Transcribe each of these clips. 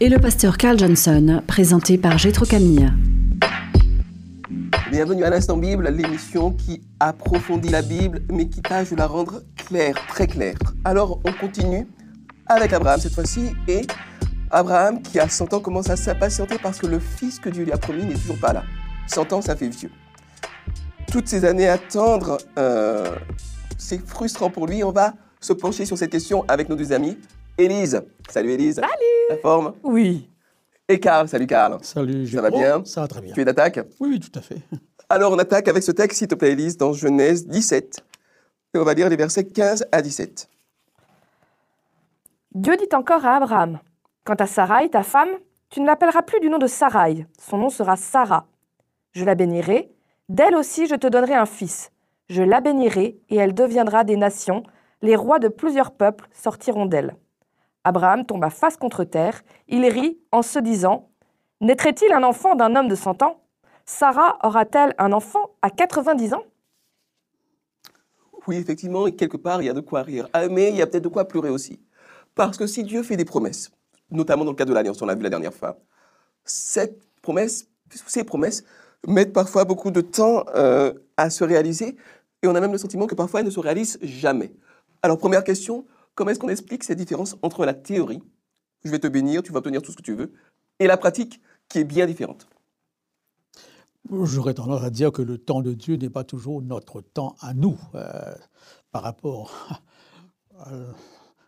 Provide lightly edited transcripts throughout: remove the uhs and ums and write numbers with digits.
et le pasteur Carl Johnson, présenté par Gétro Camille. Bienvenue à l'Instant Bible, l'émission qui approfondit la Bible, mais qui tâche de la rendre claire, très claire. Alors, on continue avec Abraham cette fois-ci, et Abraham, qui à 100 ans, commence à s'impatienter parce que le fils que Dieu lui a promis n'est toujours pas là. 100 ans, ça fait vieux. Toutes ces années à attendre, c'est frustrant pour lui. On va se pencher sur cette question avec nos deux amis. Élise. Salut Élise. Salut. La forme? Oui. Et Carl. Salut Carl. Salut. Ça va bien? Ça va très bien. Tu es d'attaque? Oui, oui, tout à fait. Alors on attaque avec ce texte, s'il te plaît Élise, dans Genèse 17. Et on va lire les versets 15 à 17. Dieu dit encore à Abraham, « Quant à Sarai, ta femme, tu ne l'appelleras plus du nom de Sarai. Son nom sera Sara. Je la bénirai. D'elle aussi je te donnerai un fils. Je la bénirai et elle deviendra des nations. Les rois de plusieurs peuples sortiront d'elle. » Abraham tomba face contre terre, il rit en se disant « Naîtrait-il un enfant d'un homme de 100 ans? Sarah aura-t-elle un enfant à 90 ans ?» Oui, effectivement, quelque part, il y a de quoi rire. Mais il y a peut-être de quoi pleurer aussi. Parce que si Dieu fait des promesses, notamment dans le cadre de l'Alliance, on l'a vu la dernière fois, ces promesses mettent parfois beaucoup de temps à se réaliser, et on a même le sentiment que parfois elles ne se réalisent jamais. Alors, première question, comment est-ce qu'on explique cette différence entre la théorie, je vais te bénir, tu vas obtenir tout ce que tu veux, et la pratique qui est bien différente? J'aurais tendance à dire que le temps de Dieu n'est pas toujours notre temps à nous, par rapport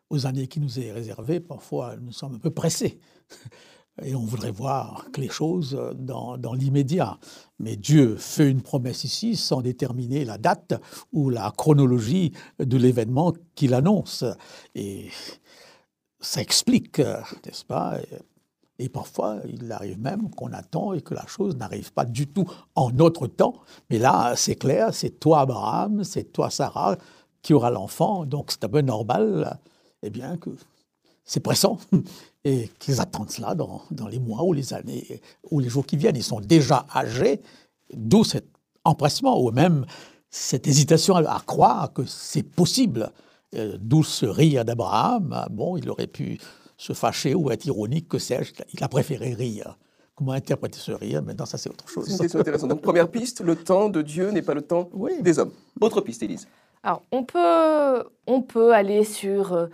aux années qui nous est réservées. Parfois, nous sommes un peu pressés et on voudrait voir que les choses dans l'immédiat. Mais Dieu fait une promesse ici sans déterminer la date ou la chronologie de l'événement qu'il annonce. Et ça explique, n'est-ce pas? Et parfois, il arrive même qu'on attend et que la chose n'arrive pas du tout en notre temps. Mais là, c'est clair, c'est toi Abraham, c'est toi Sarah qui aura l'enfant. Donc c'est un peu normal, eh bien, que c'est pressant. Et qu'ils attendent cela dans les mois ou les années ou les jours qui viennent. Ils sont déjà âgés, d'où cet empressement ou même cette hésitation à croire que c'est possible. D'où ce rire d'Abraham. Bon, il aurait pu se fâcher ou être ironique, que sais-je. Il a préféré rire. Comment interpréter ce rire? Maintenant, ça, c'est autre chose. C'est une question intéressante. Donc, première piste, le temps de Dieu n'est pas le temps des hommes. Autre piste, Élise. Alors, on peut aller sur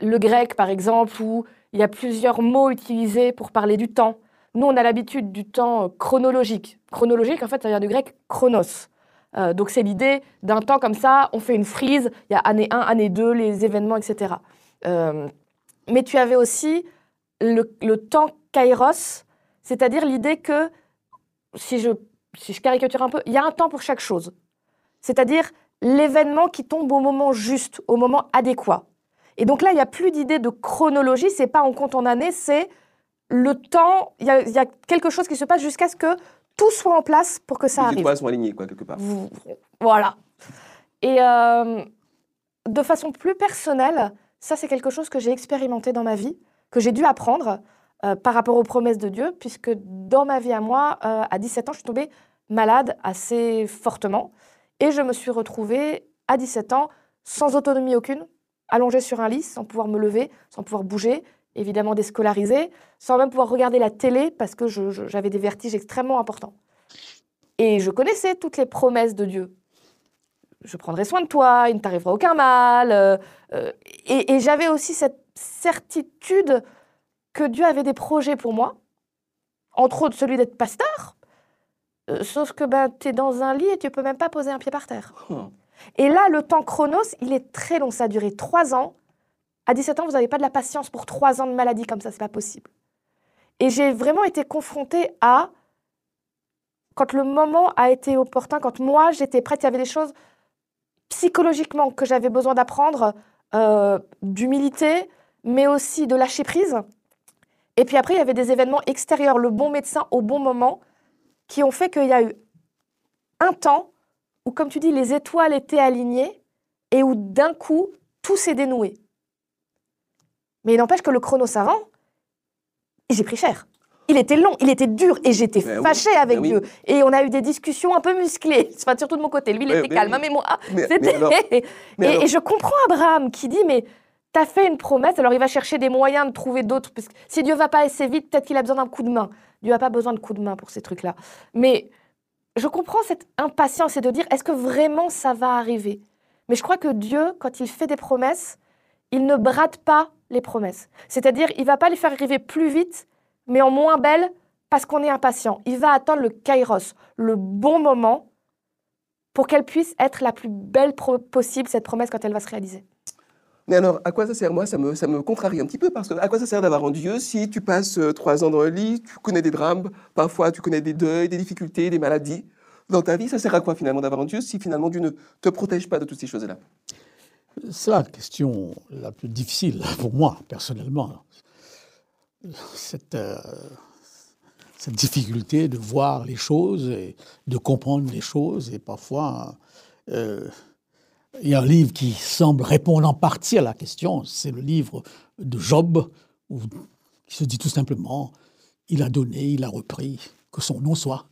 le grec, par exemple, où il y a plusieurs mots utilisés pour parler du temps. Nous, on a l'habitude du temps chronologique. Chronologique, en fait, ça vient du grec « chronos ». Donc, c'est l'idée d'un temps comme ça, on fait une frise, il y a année 1, année 2, les événements, etc. Mais tu avais aussi le temps kairos, c'est-à-dire l'idée que, si je caricature un peu, il y a un temps pour chaque chose. C'est-à-dire l'événement qui tombe au moment juste, au moment adéquat. Et donc là, il n'y a plus d'idée de chronologie, c'est pas on compte en années, c'est le temps, il y a quelque chose qui se passe jusqu'à ce que tout soit en place pour que ça arrive. Les étoiles sont alignées, quoi, quelque part. Voilà. Et de façon plus personnelle, ça c'est quelque chose que j'ai expérimenté dans ma vie, que j'ai dû apprendre par rapport aux promesses de Dieu, puisque dans ma vie à moi, à 17 ans, je suis tombée malade assez fortement, et je me suis retrouvée à 17 ans sans autonomie aucune, allongée sur un lit, sans pouvoir me lever, sans pouvoir bouger, évidemment déscolarisée, sans même pouvoir regarder la télé parce que j'avais des vertiges extrêmement importants. Et je connaissais toutes les promesses de Dieu. Je prendrai soin de toi, il ne t'arrivera aucun mal. Et j'avais aussi cette certitude que Dieu avait des projets pour moi, entre autres celui d'être pasteur, sauf que tu es dans un lit et tu ne peux même pas poser un pied par terre. Et là, le temps chronos, il est très long, ça a duré 3 ans. À 17 ans, vous n'avez pas de la patience pour 3 ans de maladie comme ça, c'est pas possible. Et j'ai vraiment été confrontée à, quand le moment a été opportun, quand moi j'étais prête, il y avait des choses psychologiquement que j'avais besoin d'apprendre, d'humilité, mais aussi de lâcher prise, Et puis après, il y avait des événements extérieurs, le bon médecin au bon moment, qui ont fait qu'il y a eu un temps où, comme tu dis, les étoiles étaient alignées et où d'un coup, tout s'est dénoué. Mais il n'empêche que le chrono savant, j'ai pris cher. Il était long, il était dur et j'étais fâchée avec Dieu. Et on a eu des discussions un peu musclées, enfin, surtout de mon côté. Lui, il était calme, mais moi, c'était... Et je comprends Abraham qui dit, mais t'as fait une promesse, alors il va chercher des moyens de trouver d'autres. Parce que si Dieu ne va pas assez vite, peut-être qu'il a besoin d'un coup de main. Dieu n'a pas besoin de coup de main pour ces trucs-là. Mais je comprends cette impatience et de dire, est-ce que vraiment ça va arriver? Mais je crois que Dieu, quand il fait des promesses, il ne brade pas les promesses. C'est-à-dire, il ne va pas les faire arriver plus vite, mais en moins belle, parce qu'on est impatient. Il va attendre le kairos, le bon moment, pour qu'elle puisse être la plus belle possible, cette promesse, quand elle va se réaliser. Mais alors, à quoi ça sert? Moi, ça me contrarie un petit peu, parce que à quoi ça sert d'avoir un Dieu si tu passes 3 ans dans le lit, tu connais des drames, parfois tu connais des deuils, des difficultés, des maladies. Dans ta vie, ça sert à quoi finalement d'avoir un Dieu si finalement Dieu ne te protège pas de toutes ces choses-là? C'est la question la plus difficile pour moi, personnellement. Cette difficulté de voir les choses et de comprendre les choses. Et parfois, il y a un livre qui semble répondre en partie à la question. C'est le livre de Job, où il se dit tout simplement « Il a donné, il a repris, que son nom soit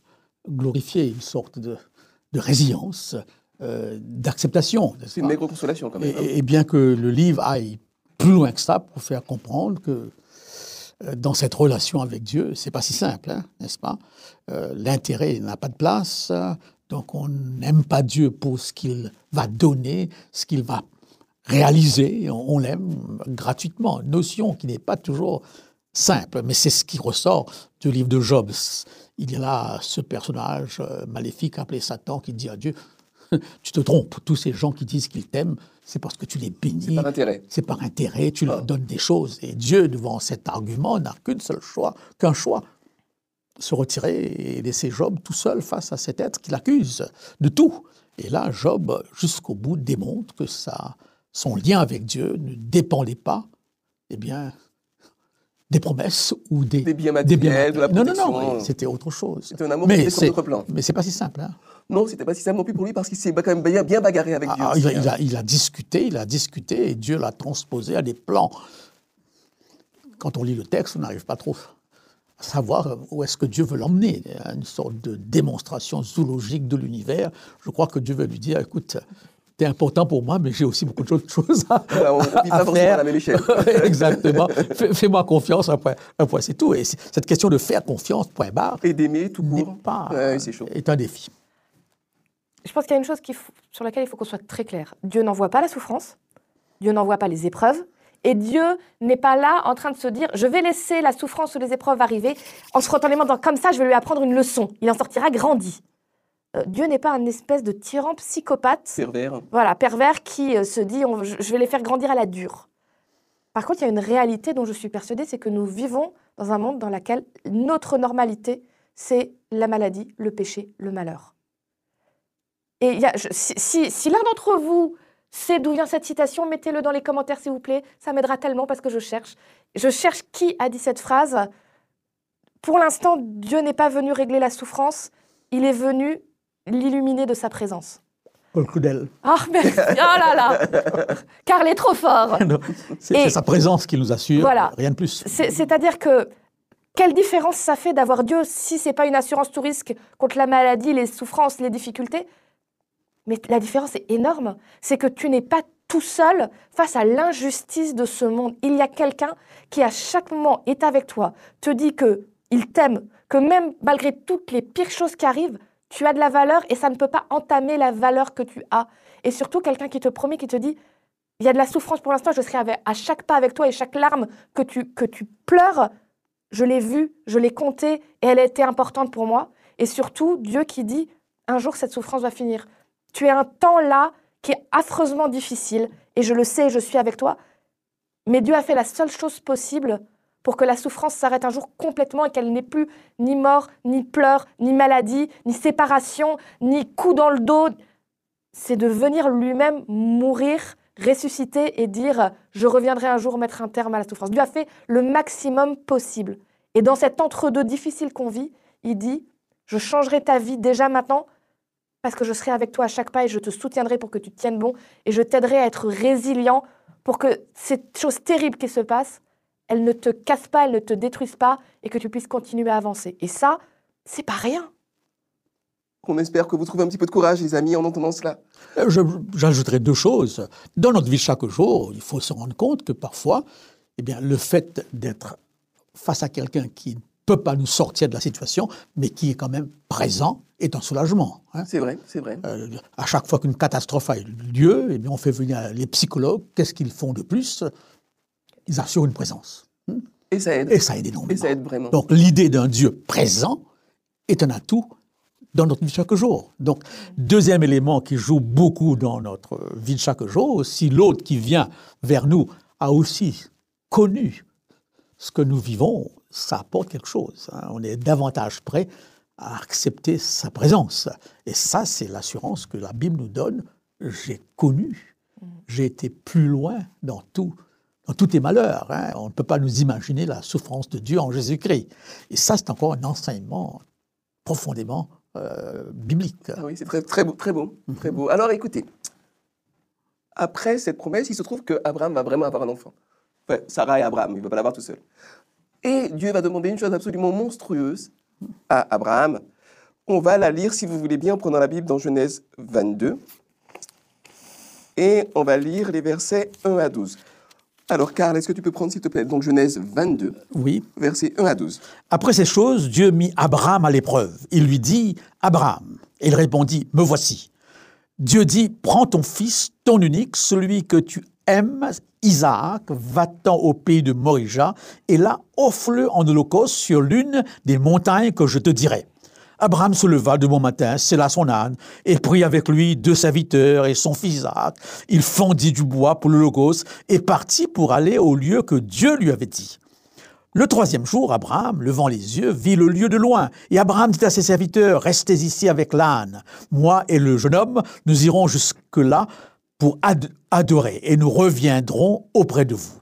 glorifié ». Une sorte de résilience, d'acceptation. C'est une maigre consolation quand même. Et bien que le livre aille plus loin que ça pour faire comprendre que dans cette relation avec Dieu, c'est pas si simple, hein, n'est-ce pas? L'intérêt n'a pas de place, donc on n'aime pas Dieu pour ce qu'il va donner, ce qu'il va réaliser, on l'aime gratuitement. Notion qui n'est pas toujours simple, mais c'est ce qui ressort du livre de Job. Il y a là ce personnage maléfique appelé Satan qui dit à Dieu, tu te trompes, tous ces gens qui disent qu'ils t'aiment, c'est parce que tu les bénis. C'est par intérêt. C'est par intérêt, tu leur donnes des choses. Et Dieu, devant cet argument, n'a qu'un choix. Se retirer et laisser Job tout seul face à cet être qu'il accuse de tout. Et là, Job, jusqu'au bout, démontre que son lien avec Dieu ne dépendait pas, eh bien, des promesses ou des biens matériels, de la protection. Non, c'était autre chose. C'était un amour qui était sur d'autres plans. Mais c'est pas si simple, hein. Non, c'était pas si simple non plus pour lui parce qu'il s'est quand même bien bagarré avec Dieu. Il a discuté et Dieu l'a transposé à des plans. Quand on lit le texte, on n'arrive pas trop à savoir où est-ce que Dieu veut l'emmener. Une sorte de démonstration zoologique de l'univers. Je crois que Dieu veut lui dire, écoute, t'es important pour moi, mais j'ai aussi beaucoup d'autres choses à faire. On ne vit pas forcément à la même échelle. Exactement. Fais-moi confiance, un point, c'est tout. Et cette question de faire confiance, point barre, et d'aimer tout court, est un défi. Je pense qu'il y a une chose sur laquelle il faut qu'on soit très clair. Dieu n'envoie pas la souffrance, Dieu n'envoie pas les épreuves, et Dieu n'est pas là en train de se dire « je vais laisser la souffrance ou les épreuves arriver, en se frottant les mains, comme ça je vais lui apprendre une leçon, il en sortira grandi ». Dieu n'est pas un espèce de tyran psychopathe, pervers. Voilà, pervers qui se dit « je vais les faire grandir à la dure ». Par contre, il y a une réalité dont je suis persuadée, c'est que nous vivons dans un monde dans lequel notre normalité, c'est la maladie, le péché, le malheur. Et si l'un d'entre vous sait d'où vient cette citation, mettez-le dans les commentaires s'il vous plaît, ça m'aidera tellement parce que je cherche qui a dit cette phrase. Pour l'instant, Dieu n'est pas venu régler la souffrance, il est venu l'illuminer de sa présence. Paul Claudel. Ah, merci. Oh là là, Carl est trop fort. C'est sa présence qui nous assure, voilà. Rien de plus. C'est-à-dire que quelle différence ça fait d'avoir Dieu si ce n'est pas une assurance tout risque contre la maladie, les souffrances, les difficultés? Mais la différence est énorme, c'est que tu n'es pas tout seul face à l'injustice de ce monde. Il y a quelqu'un qui à chaque moment est avec toi, te dit qu'il t'aime, que même malgré toutes les pires choses qui arrivent, tu as de la valeur et ça ne peut pas entamer la valeur que tu as. Et surtout quelqu'un qui te promet, qui te dit, il y a de la souffrance pour l'instant, je serai à chaque pas avec toi et chaque larme que tu pleures, je l'ai vue, je l'ai comptée et elle a été importante pour moi. Et surtout Dieu qui dit, un jour cette souffrance va finir. Tu es un temps là qui est affreusement difficile, et je le sais, je suis avec toi, mais Dieu a fait la seule chose possible pour que la souffrance s'arrête un jour complètement et qu'elle n'ait plus ni mort, ni pleurs, ni maladie, ni séparation, ni coup dans le dos. C'est de venir lui-même mourir ressusciter et dire « je reviendrai un jour mettre un terme à la souffrance ». Dieu a fait le maximum possible. Et dans cet entre-deux difficile qu'on vit, il dit « je changerai ta vie déjà maintenant parce que je serai avec toi à chaque pas et je te soutiendrai pour que tu te tiennes bon et je t'aiderai à être résilient pour que cette chose terrible qui se passe, elle ne te casse pas, elle ne te détruise pas et que tu puisses continuer à avancer. » Et ça, c'est pas rien. On espère que vous trouvez un petit peu de courage, les amis, en entendant cela. J'ajouterai deux choses. Dans notre vie chaque jour, il faut se rendre compte que parfois, eh bien, le fait d'être face à quelqu'un qui ne peut pas nous sortir de la situation, mais qui est quand même présent, est un soulagement. Hein. C'est vrai, c'est vrai. À chaque fois qu'une catastrophe a eu lieu, eh bien, on fait venir les psychologues. Qu'est-ce qu'ils font de plus? Ils assurent une présence. Et ça aide. Et ça aide énormément. Et ça aide vraiment. Donc l'idée d'un Dieu présent est un atout dans notre vie de chaque jour. Donc, deuxième élément qui joue beaucoup dans notre vie de chaque jour, si l'autre qui vient vers nous a aussi connu ce que nous vivons, ça apporte quelque chose. Hein. On est davantage prêt à accepter sa présence. Et ça, c'est l'assurance que la Bible nous donne. J'ai connu, j'ai été plus loin dans tous tes malheurs. Hein. On ne peut pas nous imaginer la souffrance de Dieu en Jésus-Christ. Et ça, c'est encore un enseignement profondément biblique. Ah oui, c'est très, très beau, très beau, très beau. Alors écoutez, après cette promesse, il se trouve qu'Abraham va vraiment avoir un enfant. Enfin, Sarah et Abraham, il ne va pas l'avoir tout seul. Et Dieu va demander une chose absolument monstrueuse à Abraham. On va la lire, si vous voulez bien, en prenant la Bible dans Genèse 22. Et on va lire les versets 1 à 12. Alors, Carl, est-ce que tu peux prendre, s'il te plaît, donc Genèse 22, oui. Versets 1 à 12. Après ces choses, Dieu mit Abraham à l'épreuve. Il lui dit, Abraham, il répondit, me voici. Dieu dit, prends ton fils, ton unique, celui que tu aimes, Isaac, va-t'en au pays de Morija, et là, offre-le en holocauste sur l'une des montagnes que je te dirai. Abraham se leva de bon matin, sella son âne, et prit avec lui deux serviteurs et son fils Isaac. Il fendit du bois pour l'holocauste et partit pour aller au lieu que Dieu lui avait dit. Le troisième jour, Abraham, levant les yeux, vit le lieu de loin. Et Abraham dit à ses serviteurs, « Restez ici avec l'âne. Moi et le jeune homme, nous irons jusque-là pour adorer, et nous reviendrons auprès de vous. »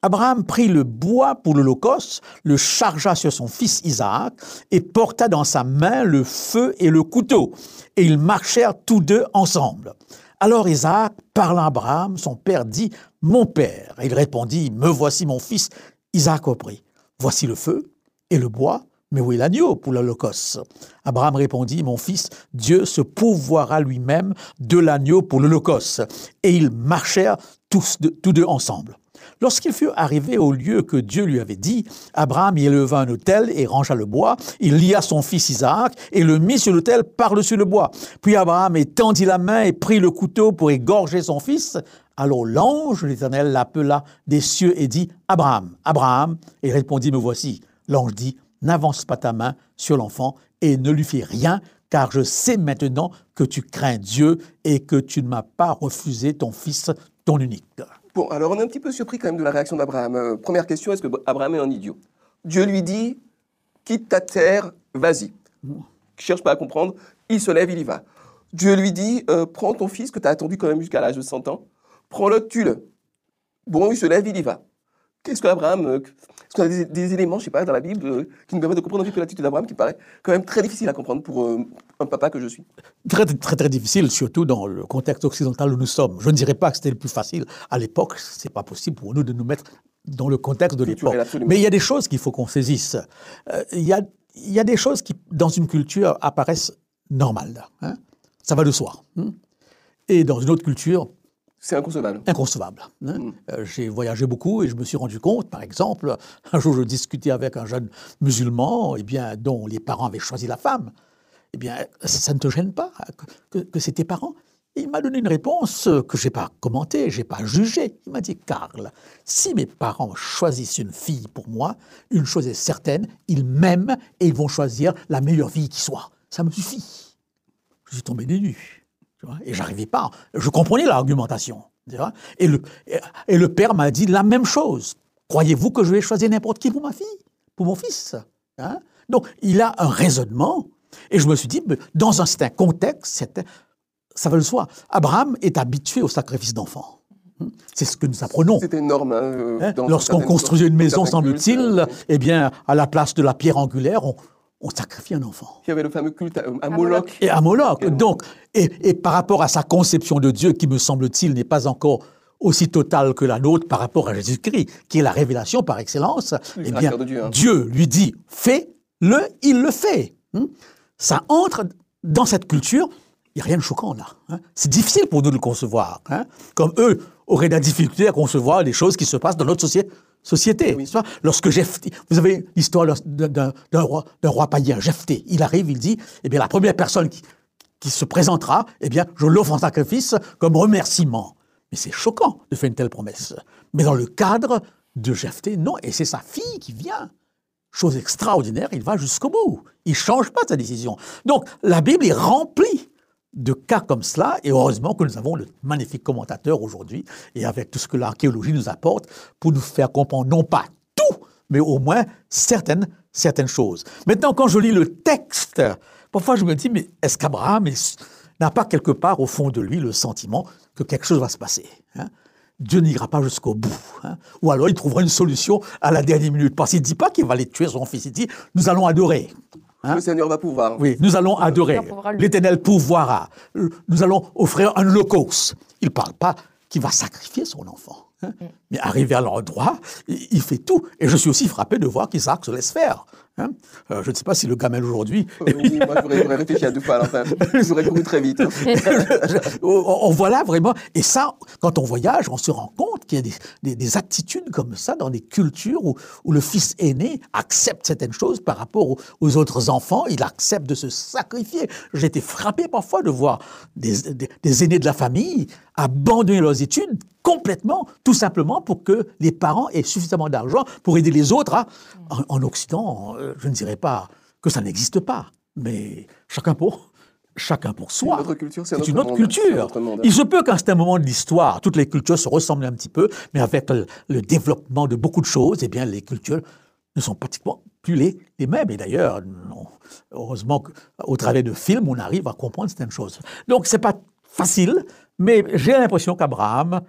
Abraham prit le bois pour l'holocauste, le chargea sur son fils Isaac et porta dans sa main le feu et le couteau. Et ils marchèrent tous deux ensemble. Alors Isaac parla à Abraham, son père dit « Mon père ». Il répondit « Me voici mon fils ». Isaac reprit « Voici le feu et le bois, mais où est l'agneau pour l'holocauste ?» Abraham répondit « Mon fils, Dieu se pourvoira lui-même de l'agneau pour l'holocauste. » Et ils marchèrent tous deux ensemble. Lorsqu'il fut arrivé au lieu que Dieu lui avait dit, Abraham y éleva un autel et rangea le bois. Il lia son fils Isaac et le mit sur l'autel par-dessus le bois. Puis Abraham étendit la main et prit le couteau pour égorger son fils. Alors l'ange de l'Éternel l'appela des cieux et dit, Abraham, Abraham. Et répondit, me voici. L'ange dit, n'avance pas ta main sur l'enfant et ne lui fais rien, car je sais maintenant que tu crains Dieu et que tu ne m'as pas refusé ton fils, ton unique. Bon, alors on est un petit peu surpris quand même de la réaction d'Abraham. Première question, est-ce que Abraham est un idiot? Dieu lui dit, quitte ta terre, vas-y. Cherche pas à comprendre, il se lève, il y va. Dieu lui dit, prends ton fils que tu as attendu quand même jusqu'à l'âge de 100 ans, prends-le, tue-le. Bon, il se lève, il y va. Qu'est-ce qu'Abraham est-ce qu'on a des éléments, je sais pas, dans la Bible qui nous permettent de comprendre un petit peu l'attitude d'Abraham qui paraît quand même très difficile à comprendre pour un papa que je suis. Très, très, très difficile, surtout dans le contexte occidental où nous sommes. Je ne dirais pas que c'était le plus facile. À l'époque, c'est pas possible pour nous de nous mettre dans le contexte de l'époque. Mais il y a des choses qu'il faut qu'on saisisse. Il y a des choses qui, dans une culture, apparaissent normales. Hein? Ça va de soi. Hein? Et dans une autre culture, c'est inconcevable. Inconcevable. Hein. J'ai voyagé beaucoup et je me suis rendu compte, par exemple, un jour je discutais avec un jeune musulman eh bien, dont les parents avaient choisi la femme. Eh bien, ça ne te gêne pas que c'est tes parents? Et il m'a donné une réponse que je n'ai pas commentée, je n'ai pas jugée. Il m'a dit, Carl, si mes parents choisissent une fille pour moi, une chose est certaine, ils m'aiment et ils vont choisir la meilleure fille qui soit. Ça me suffit. Je suis tombé des nues. Et j'arrivais pas. Je comprenais l'argumentation. Et le père m'a dit la même chose. Croyez-vous que je vais choisir n'importe qui pour ma fille, pour mon fils? Hein? Donc, il a un raisonnement. Et je me suis dit, dans un certain contexte, ça va le soi. Abraham est habitué au sacrifice d'enfants. C'est ce que nous apprenons. C'est énorme. Lorsqu'on construisait une maison, semble-t-il, eh bien, à la place de la pierre angulaire, on sacrifie un enfant. Il y avait le fameux culte à Moloch. Et à Moloch. Donc, et par rapport à sa conception de Dieu, qui, me semble-t-il, n'est pas encore aussi totale que la nôtre par rapport à Jésus-Christ, qui est la révélation par excellence, eh bien, Dieu lui dit « fais-le », il le fait. Ça entre dans cette culture, il n'y a rien de choquant là. C'est difficile pour nous de le concevoir. Comme eux auraient de la difficulté à concevoir les choses qui se passent dans notre société. Oui. Lorsque Jephthé, vous avez l'histoire d'un roi païen, Jephthé, il arrive, il dit, eh bien, la première personne qui se présentera, eh bien, je l'offre en sacrifice comme remerciement. Mais c'est choquant de faire une telle promesse. Mais dans le cadre de Jephthé, non, et c'est sa fille qui vient. Chose extraordinaire, il va jusqu'au bout. Il ne change pas sa décision. Donc, la Bible est remplie de cas comme cela, et heureusement que nous avons le magnifique commentateur aujourd'hui, et avec tout ce que l'archéologie nous apporte, pour nous faire comprendre, non pas tout, mais au moins certaines choses. Maintenant, quand je lis le texte, parfois je me dis, mais est-ce qu'Abraham n'a pas quelque part au fond de lui le sentiment que quelque chose va se passer, hein? Dieu n'ira pas jusqu'au bout. Ou alors il trouvera une solution à la dernière minute. Parce qu'il ne dit pas qu'il va aller tuer son fils. Il dit, nous allons adorer. Le Seigneur va pouvoir. Oui, nous allons adorer. L'Éternel pourvoira. Nous allons offrir un holocauste. Il ne parle pas qu'il va sacrifier son enfant. Mais arrivé à l'endroit, il fait tout. Et je suis aussi frappé de voir qu'Isaac se laisse faire. Je ne sais pas si le gamin aujourd'hui... Oui, moi j'aurais réfléchi à deux fois à la fin. J'aurais couru très vite. On voit là vraiment... Et ça, quand on voyage, on se rend compte qu'il y a des attitudes comme ça dans des cultures où le fils aîné accepte certaines choses par rapport aux autres enfants. Il accepte de se sacrifier. J'ai été frappé parfois de voir des aînés de la famille abandonner leurs études complètement, tout simplement pour que les parents aient suffisamment d'argent pour aider les autres à... En Occident, je ne dirais pas que ça n'existe pas, mais chacun pour soi. C'est une autre culture. C'est une autre culture. Il se peut qu'à un certain moment de l'histoire, toutes les cultures se ressemblent un petit peu, mais avec le développement de beaucoup de choses, eh bien, les cultures ne sont pratiquement plus les mêmes. Et d'ailleurs, heureusement qu'au travers de films, on arrive à comprendre certaines choses. Donc, ce n'est pas facile, mais j'ai l'impression qu'Abraham...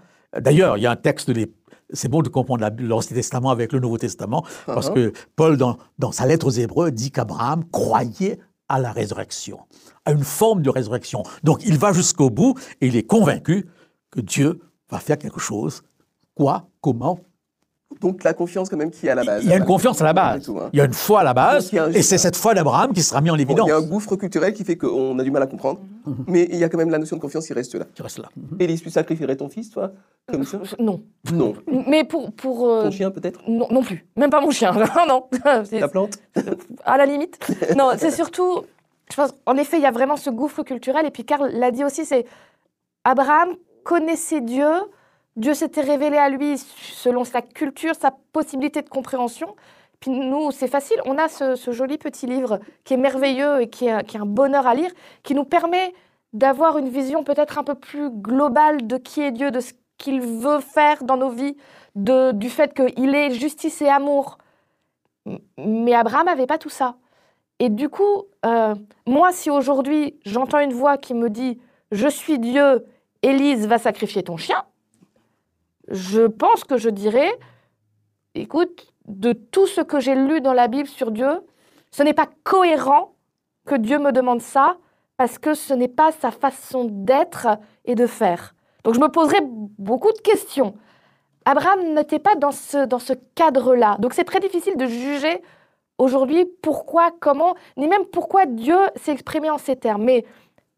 D'ailleurs, il y a un texte de c'est bon de comprendre l'Ancien Testament avec le Nouveau Testament, parce que Paul, dans sa lettre aux Hébreux, dit qu'Abraham croyait à la résurrection, à une forme de résurrection. Donc, il va jusqu'au bout et il est convaincu que Dieu va faire quelque chose. Quoi? Comment? Donc, la confiance quand même qui est à la base. Il y a une confiance à la base. Tout, hein. Il y a une foi à la base. Donc, et c'est cette foi d'Abraham qui sera mise en évidence. Il y a un gouffre culturel qui fait qu'on a du mal à comprendre. Mais il y a quand même la notion de confiance qui reste là. Qui reste là. Élise, tu sacrifierais ton fils, toi, comme ça? Non. Mais pour ton chien, peut-être? Non plus. Même pas mon chien. Non. La plante? À la limite. Non, c'est surtout... Je pense, en effet, il y a vraiment ce gouffre culturel. Et puis, Carl l'a dit aussi, c'est... Abraham connaissait Dieu... Dieu s'était révélé à lui selon sa culture, sa possibilité de compréhension. Puis nous, c'est facile, on a ce joli petit livre qui est merveilleux et qui est un bonheur à lire, qui nous permet d'avoir une vision peut-être un peu plus globale de qui est Dieu, de ce qu'il veut faire dans nos vies, du fait qu'il est justice et amour. Mais Abraham n'avait pas tout ça. Et du coup, moi, si aujourd'hui, j'entends une voix qui me dit « Je suis Dieu, Élise va sacrifier ton chien », je pense que je dirais, écoute, de tout ce que j'ai lu dans la Bible sur Dieu, ce n'est pas cohérent que Dieu me demande ça, parce que ce n'est pas sa façon d'être et de faire. Donc je me poserais beaucoup de questions. Abraham n'était pas dans ce cadre-là. Donc c'est très difficile de juger aujourd'hui pourquoi, comment, ni même pourquoi Dieu s'est exprimé en ces termes. Mais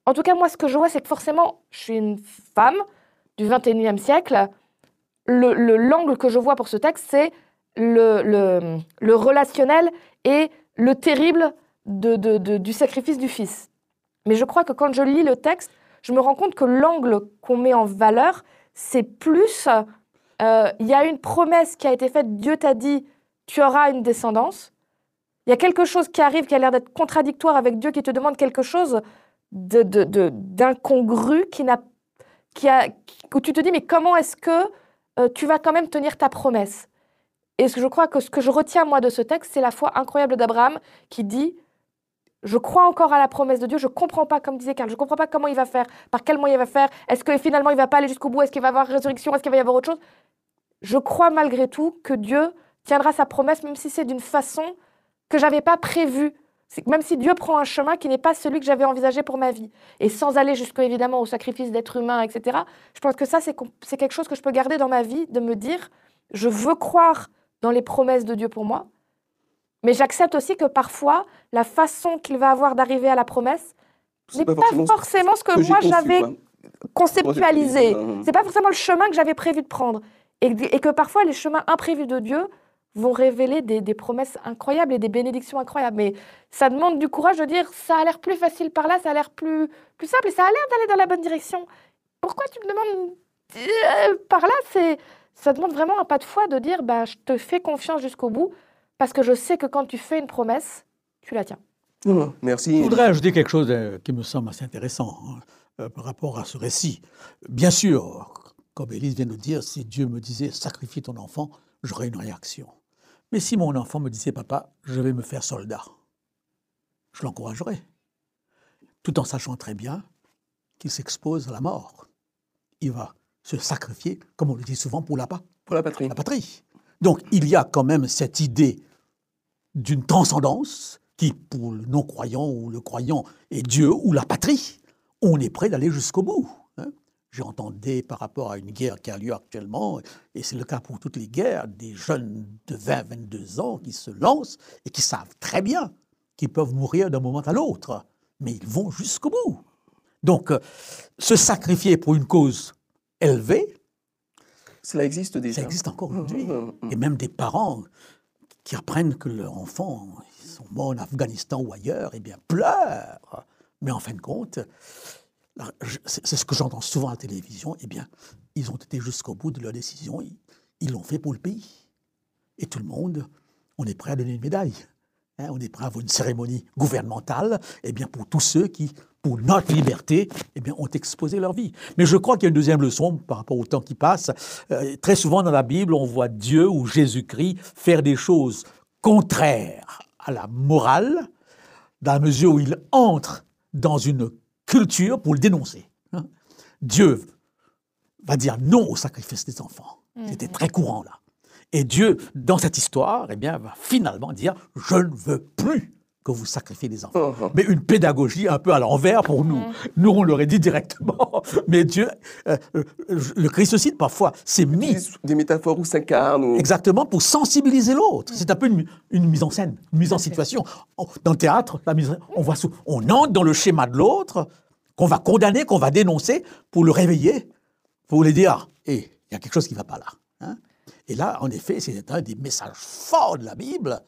en tout cas, moi, ce que je vois, c'est que forcément, je suis une femme du XXIe siècle. L'angle que je vois pour ce texte, c'est le relationnel et le terrible du sacrifice du fils. Mais je crois que quand je lis le texte, je me rends compte que l'angle qu'on met en valeur, c'est plus... Il y a une promesse qui a été faite, Dieu t'a dit, tu auras une descendance. Il y a quelque chose qui arrive qui a l'air d'être contradictoire avec Dieu, qui te demande quelque chose d'incongru, où tu te dis, mais comment est-ce que... tu vas quand même tenir ta promesse. Et je crois que ce que je retiens, moi, de ce texte, c'est la foi incroyable d'Abraham qui dit Je crois encore à la promesse de Dieu, je ne comprends pas, comme disait Carl, je ne comprends pas comment il va faire, par quel moyen il va faire, est-ce que finalement il ne va pas aller jusqu'au bout, est-ce qu'il va y avoir résurrection, est-ce qu'il va y avoir autre chose? Je crois malgré tout que Dieu tiendra sa promesse, même si c'est d'une façon que je n'avais pas prévue. Même si Dieu prend un chemin qui n'est pas celui que j'avais envisagé pour ma vie, et sans aller jusqu'au, évidemment, au sacrifice d'êtres humains, etc., je pense que ça, c'est quelque chose que je peux garder dans ma vie, de me dire, je veux croire dans les promesses de Dieu pour moi, mais j'accepte aussi que parfois, la façon qu'il va avoir d'arriver à la promesse n'est pas forcément ce que moi j'avais conceptualisé. Ce n'est pas forcément le chemin que j'avais prévu de prendre. Et que parfois, les chemins imprévus de Dieu vont révéler des promesses incroyables et des bénédictions incroyables. Mais ça demande du courage de dire, ça a l'air plus facile par là, ça a l'air plus simple, et ça a l'air d'aller dans la bonne direction. Pourquoi tu me demandes par là? Ça demande vraiment un pas de foi de dire, bah, je te fais confiance jusqu'au bout, parce que je sais que quand tu fais une promesse, tu la tiens. Mmh, merci. Je voudrais ajouter quelque chose qui me semble assez intéressant par rapport à ce récit. Bien sûr, comme Élise vient de dire, si Dieu me disait « sacrifie ton enfant », j'aurais une réaction. Mais si mon enfant me disait « papa, je vais me faire soldat », je l'encouragerais, tout en sachant très bien qu'il s'expose à la mort. Il va se sacrifier, comme on le dit souvent, pour la patrie. La patrie. Donc il y a quand même cette idée d'une transcendance qui, pour le non-croyant ou le croyant, est Dieu ou la patrie. On est prêt d'aller jusqu'au bout. Hein. J'entendais par rapport à une guerre qui a lieu actuellement, et c'est le cas pour toutes les guerres, des jeunes de 20-22 ans qui se lancent et qui savent très bien qu'ils peuvent mourir d'un moment à l'autre, mais ils vont jusqu'au bout. Donc, se sacrifier pour une cause élevée, cela existe déjà. Ça existe encore aujourd'hui. Et même des parents qui apprennent que leurs enfants sont morts en Afghanistan ou ailleurs, eh bien, pleurent. Mais en fin de compte, c'est ce que j'entends souvent à la télévision, eh bien, ils ont été jusqu'au bout de leur décision, ils l'ont fait pour le pays. Et tout le monde, on est prêt à donner une médaille. Hein, on est prêt à avoir une cérémonie gouvernementale, eh bien, pour tous ceux qui, pour notre liberté, eh bien, ont exposé leur vie. Mais je crois qu'il y a une deuxième leçon par rapport au temps qui passe. Très souvent dans la Bible, on voit Dieu ou Jésus-Christ faire des choses contraires à la morale, dans la mesure où il entre dans une culture pour le dénoncer. Hein? Dieu va dire non au sacrifice des enfants. C'était très courant là. Et Dieu, dans cette histoire, eh bien, va finalement dire « je ne veux plus » que vous sacrifiez des enfants. Mais une pédagogie un peu à l'envers pour nous. Nous, on l'aurait dit directement. Mais Dieu, le christocide, parfois, c'est mis... Des métaphores où s'incarne. Ou... Exactement, pour sensibiliser l'autre. C'est un peu une mise en scène, une mise en situation. Dans le théâtre, on entre dans le schéma de l'autre, qu'on va condamner, qu'on va dénoncer, pour le réveiller, pour lui dire « hé, il y a quelque chose qui ne va pas là. Hein » Et là, en effet, c'est un des messages forts de la Bible,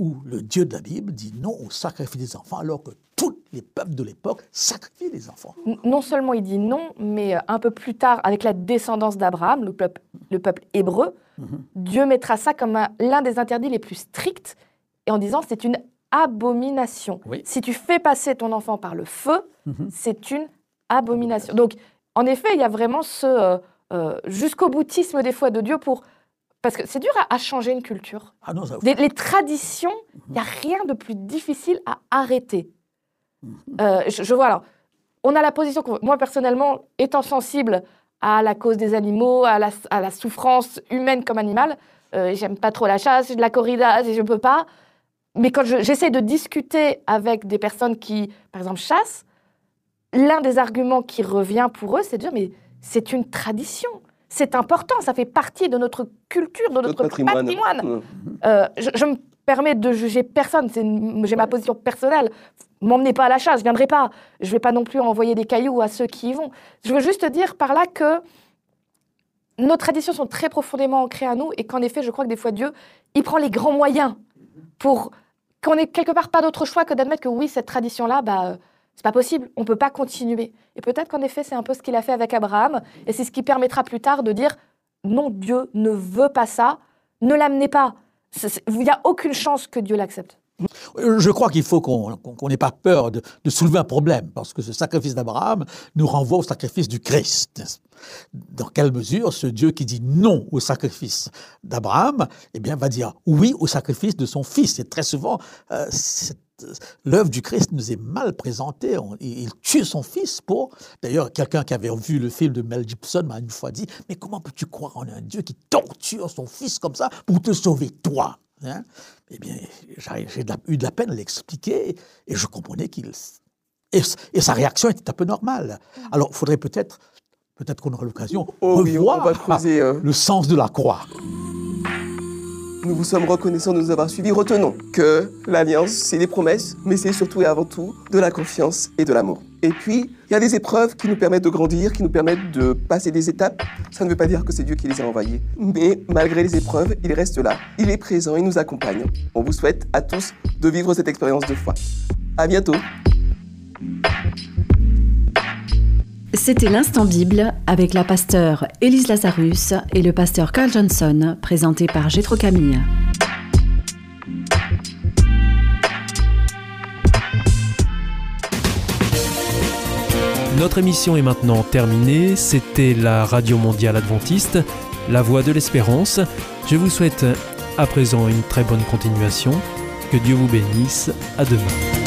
où le Dieu de la Bible dit non au sacrifice des enfants, alors que tous les peuples de l'époque sacrifiaient les enfants. Non seulement il dit non, mais un peu plus tard, avec la descendance d'Abraham, le peuple hébreu, Dieu mettra ça comme l'un des interdits les plus stricts, et en disant c'est une abomination. Oui. Si tu fais passer ton enfant par le feu, c'est une abomination. Donc, en effet, il y a vraiment ce jusqu'au boutisme des fois de Dieu pour... Parce que c'est dur à changer une culture. Ah non, ça... les traditions, il n'y a rien de plus difficile à arrêter. Je vois, alors, on a la position que moi, personnellement, étant sensible à la cause des animaux, à la souffrance humaine comme animale, j'aime pas trop la chasse, la corrida, je ne peux pas. Mais quand j'essaie de discuter avec des personnes qui, par exemple, chassent, l'un des arguments qui revient pour eux, c'est de dire, mais c'est une tradition. C'est important, ça fait partie de notre culture, de notre patrimoine. Je ne me permets de juger personne, j'ai ma position personnelle. Ne m'emmenez pas à la chasse, je ne viendrai pas. Je ne vais pas non plus envoyer des cailloux à ceux qui y vont. Je veux juste dire par là que nos traditions sont très profondément ancrées à nous et qu'en effet, je crois que des fois, Dieu, il prend les grands moyens pour qu'on n'ait quelque part pas d'autre choix que d'admettre que oui, cette tradition-là, bah, c'est pas possible, on ne peut pas continuer. Et peut-être qu'en effet, c'est un peu ce qu'il a fait avec Abraham, et c'est ce qui permettra plus tard de dire « Non, Dieu ne veut pas ça, ne l'amenez pas. » Il n'y a aucune chance que Dieu l'accepte. Je crois qu'il faut qu'on n'ait pas peur de soulever un problème, parce que ce sacrifice d'Abraham nous renvoie au sacrifice du Christ. Dans quelle mesure ce Dieu qui dit non au sacrifice d'Abraham, eh bien, va dire oui au sacrifice de son fils. Et très souvent, cette l'œuvre du Christ nous est mal présentée. Il tue son fils pour... D'ailleurs, quelqu'un qui avait vu le film de Mel Gibson m'a une fois dit « Mais comment peux-tu croire en un Dieu qui torture son fils comme ça pour te sauver toi ?» Hein? Eh bien, j'ai eu de la peine à l'expliquer et je comprenais qu'il... Et sa réaction était un peu normale. Alors, il faudrait peut-être qu'on aura l'occasion de revoir le sens de la croix. Nous vous sommes reconnaissants de nous avoir suivis. Retenons que l'alliance, c'est des promesses, mais c'est surtout et avant tout de la confiance et de l'amour. Et puis, il y a des épreuves qui nous permettent de grandir, qui nous permettent de passer des étapes. Ça ne veut pas dire que c'est Dieu qui les a envoyées. Mais malgré les épreuves, il reste là. Il est présent, il nous accompagne. On vous souhaite à tous de vivre cette expérience de foi. À bientôt. C'était l'Instant Bible avec la pasteur Élise Lazarus et le pasteur Carl Johnson, présenté par Gétro Camille. Notre émission est maintenant terminée. C'était la Radio Mondiale Adventiste, La Voix de l'Espérance. Je vous souhaite à présent une très bonne continuation. Que Dieu vous bénisse. À demain.